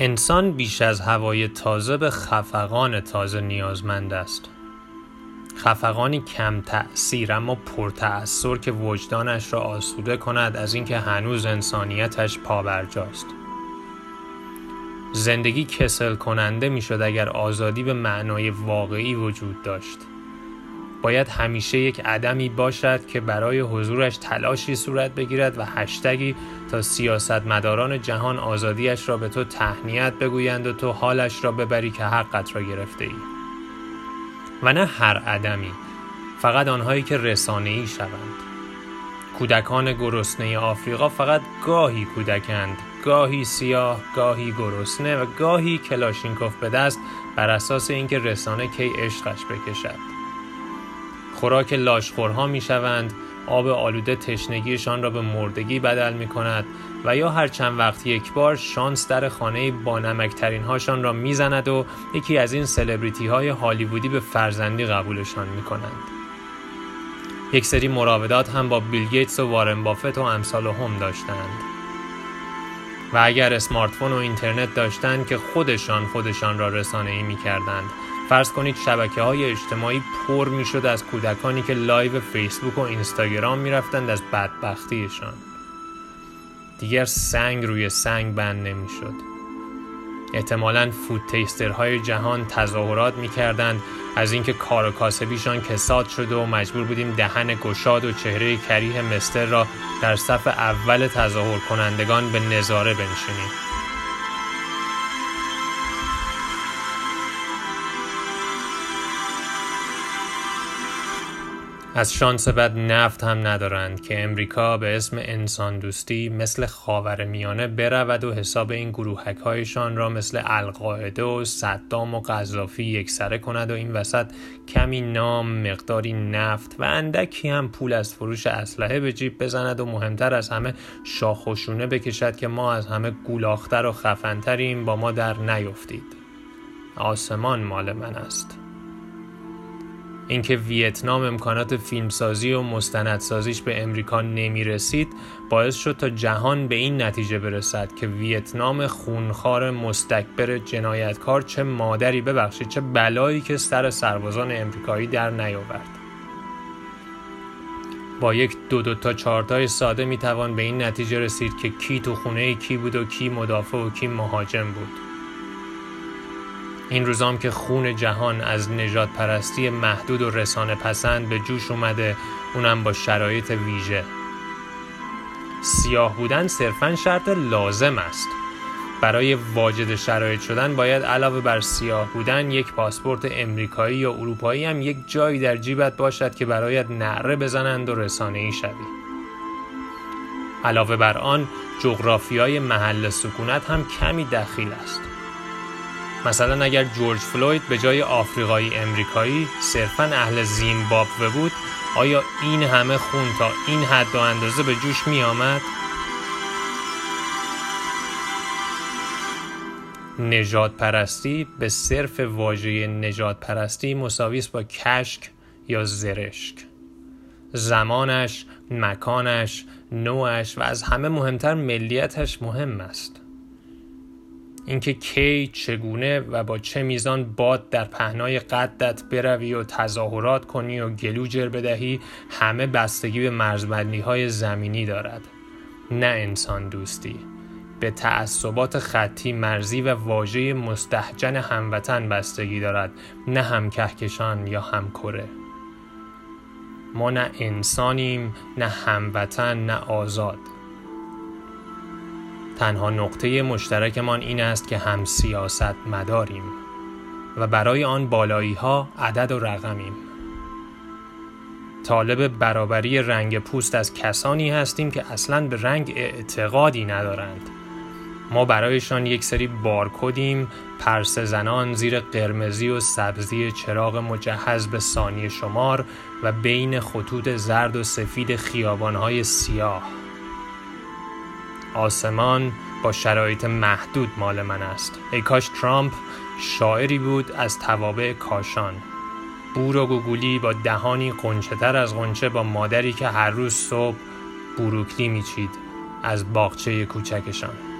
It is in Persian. انسان بیش از هوای تازه به خفقان تازه نیازمند است. خفقانی کم تأثیر اما پرتأثیر که وجدانش را آسوده کند از اینکه هنوز انسانیتش پابرجاست. زندگی کسل کننده می شد اگر آزادی به معنای واقعی وجود داشت. باید همیشه یک آدمی باشد که برای حضورش تلاشی صورت بگیرد و هشتگی تا سیاستمداران جهان آزادیش را به تو تهنیت بگویند و تو حالش را ببری که حقت را گرفته ای. و نه هر آدمی، فقط آنهایی که رسانه‌ای شوند. کودکان گرسنه آفریقا فقط گاهی کودکند، گاهی سیاه، گاهی گرسنه و گاهی کلاشینکوف به دست، بر اساس اینکه رسانه کی عشقش بکشد. خوراک لاشخورها می شوند، آب آلوده تشنگیشان را به مردگی بدل می کند و یا هر چند وقت یک بار شانس در خانه با نمکترین هاشان را می زند و یکی از این سلبریتی های هالیوودی به فرزندی قبولشان می کنند. یک سری مراودات هم با بیل گیتس و وارن بافت و امثال هم داشتند. و اگر اسمارتفون و اینترنت داشتند که خودشان را رسانه‌ای می کردند. فرض کنید شبکه‌های اجتماعی پر می‌شد از کودکانی که لایو فیسبوک و اینستاگرام می‌رفتند از بدبختیشان. دیگر سنگ روی سنگ بند نمی‌شد. احتمالاً فود تیسترهای جهان تظاهرات می‌کردند از اینکه کار و کاسبیشان کساد شده و مجبور بودیم دهن گشاد و چهره کریه مستر را در صف اول تظاهر کنندگان به نظاره بنشینیم. از شانس بد نفت هم ندارند که امریکا به اسم انسان دوستی مثل خاورمیانه برود و حساب این گروهک هایشان را مثل القاعده و صدام و قذافی یکسره کند و این وسط کمی نام، مقداری نفت و اندکی هم پول از فروش اسلحه به جیب بزند و مهمتر از همه شاخ و شونه بکشد که ما از همه گولاختر و خفنتریم، با ما در نیفتید، آسمان مال من است. اینکه ویتنام امکانات فیلمسازی و مستندسازیش به امریکا نمی رسید باعث شد تا جهان به این نتیجه برسد که ویتنام خونخوار مستکبر جنایتکار چه مادری، ببخشید چه بلایی که سر سربازان امریکایی در نیاورد. با یک دوتا چارتای ساده می توان به این نتیجه رسید که کی تو خونه کی بود و کی مدافع و کی مهاجم بود. این روزام که خون جهان از نجات پرستی محدود و رسانه پسند به جوش اومده، اونم با شرایط ویژه. سیاه بودن صرفاً شرط لازم است. برای واجد شرایط شدن باید علاوه بر سیاه بودن یک پاسپورت امریکایی یا اروپایی هم یک جایی در جیبت باشد که برایت نعره بزنند و رسانه‌ای شوی. علاوه بر آن جغرافیای محل سکونت هم کمی دخیل است. مثلا اگر جورج فلوید به جای آفریقایی امریکایی صرفاً اهل زیمبابوه بود، آیا این همه خون تا این حد و اندازه به جوش می آمد؟ نژاد پرستی به صرف واژه نژاد پرستی مساوی است با کشک یا زرشک. زمانش، مکانش، نوعش و از همه مهمتر ملیتش مهم است. اینکه کی، چگونه و با چه میزان باد در پهنای قدت بروی و تظاهرات کنی و گلو جر بدهی، همه بستگی به مرزبندی‌های زمینی دارد، نه انسان دوستی. به تعصبات خطی، مرزی و واژه مستهجن هموطن بستگی دارد، نه همکهکشان یا همکره. ما نه انسانیم، نه هموطن، نه آزاد. تنها نقطه مشترکمان این است که هم سیاست مداریم و برای آن بالایی ها عدد و رقمیم. طالب برابری رنگ پوست از کسانی هستیم که اصلاً به رنگ اعتقادی ندارند. ما برایشان یک سری بارکدیم، پرسه زنان زیر قرمزی و سبزی چراغ مجهز به ثانیه شمار و بین خطوط زرد و سفید خیابان‌های سیاه. آسمان با شرایط محدود مال من است. ای کاش ترامپ شاعری بود از توابع کاشان، بور و گوگولی با دهانی قنچه‌تر از قنچه، با مادری که هر روز صبح بروکلی میچید از باغچه کوچکشان.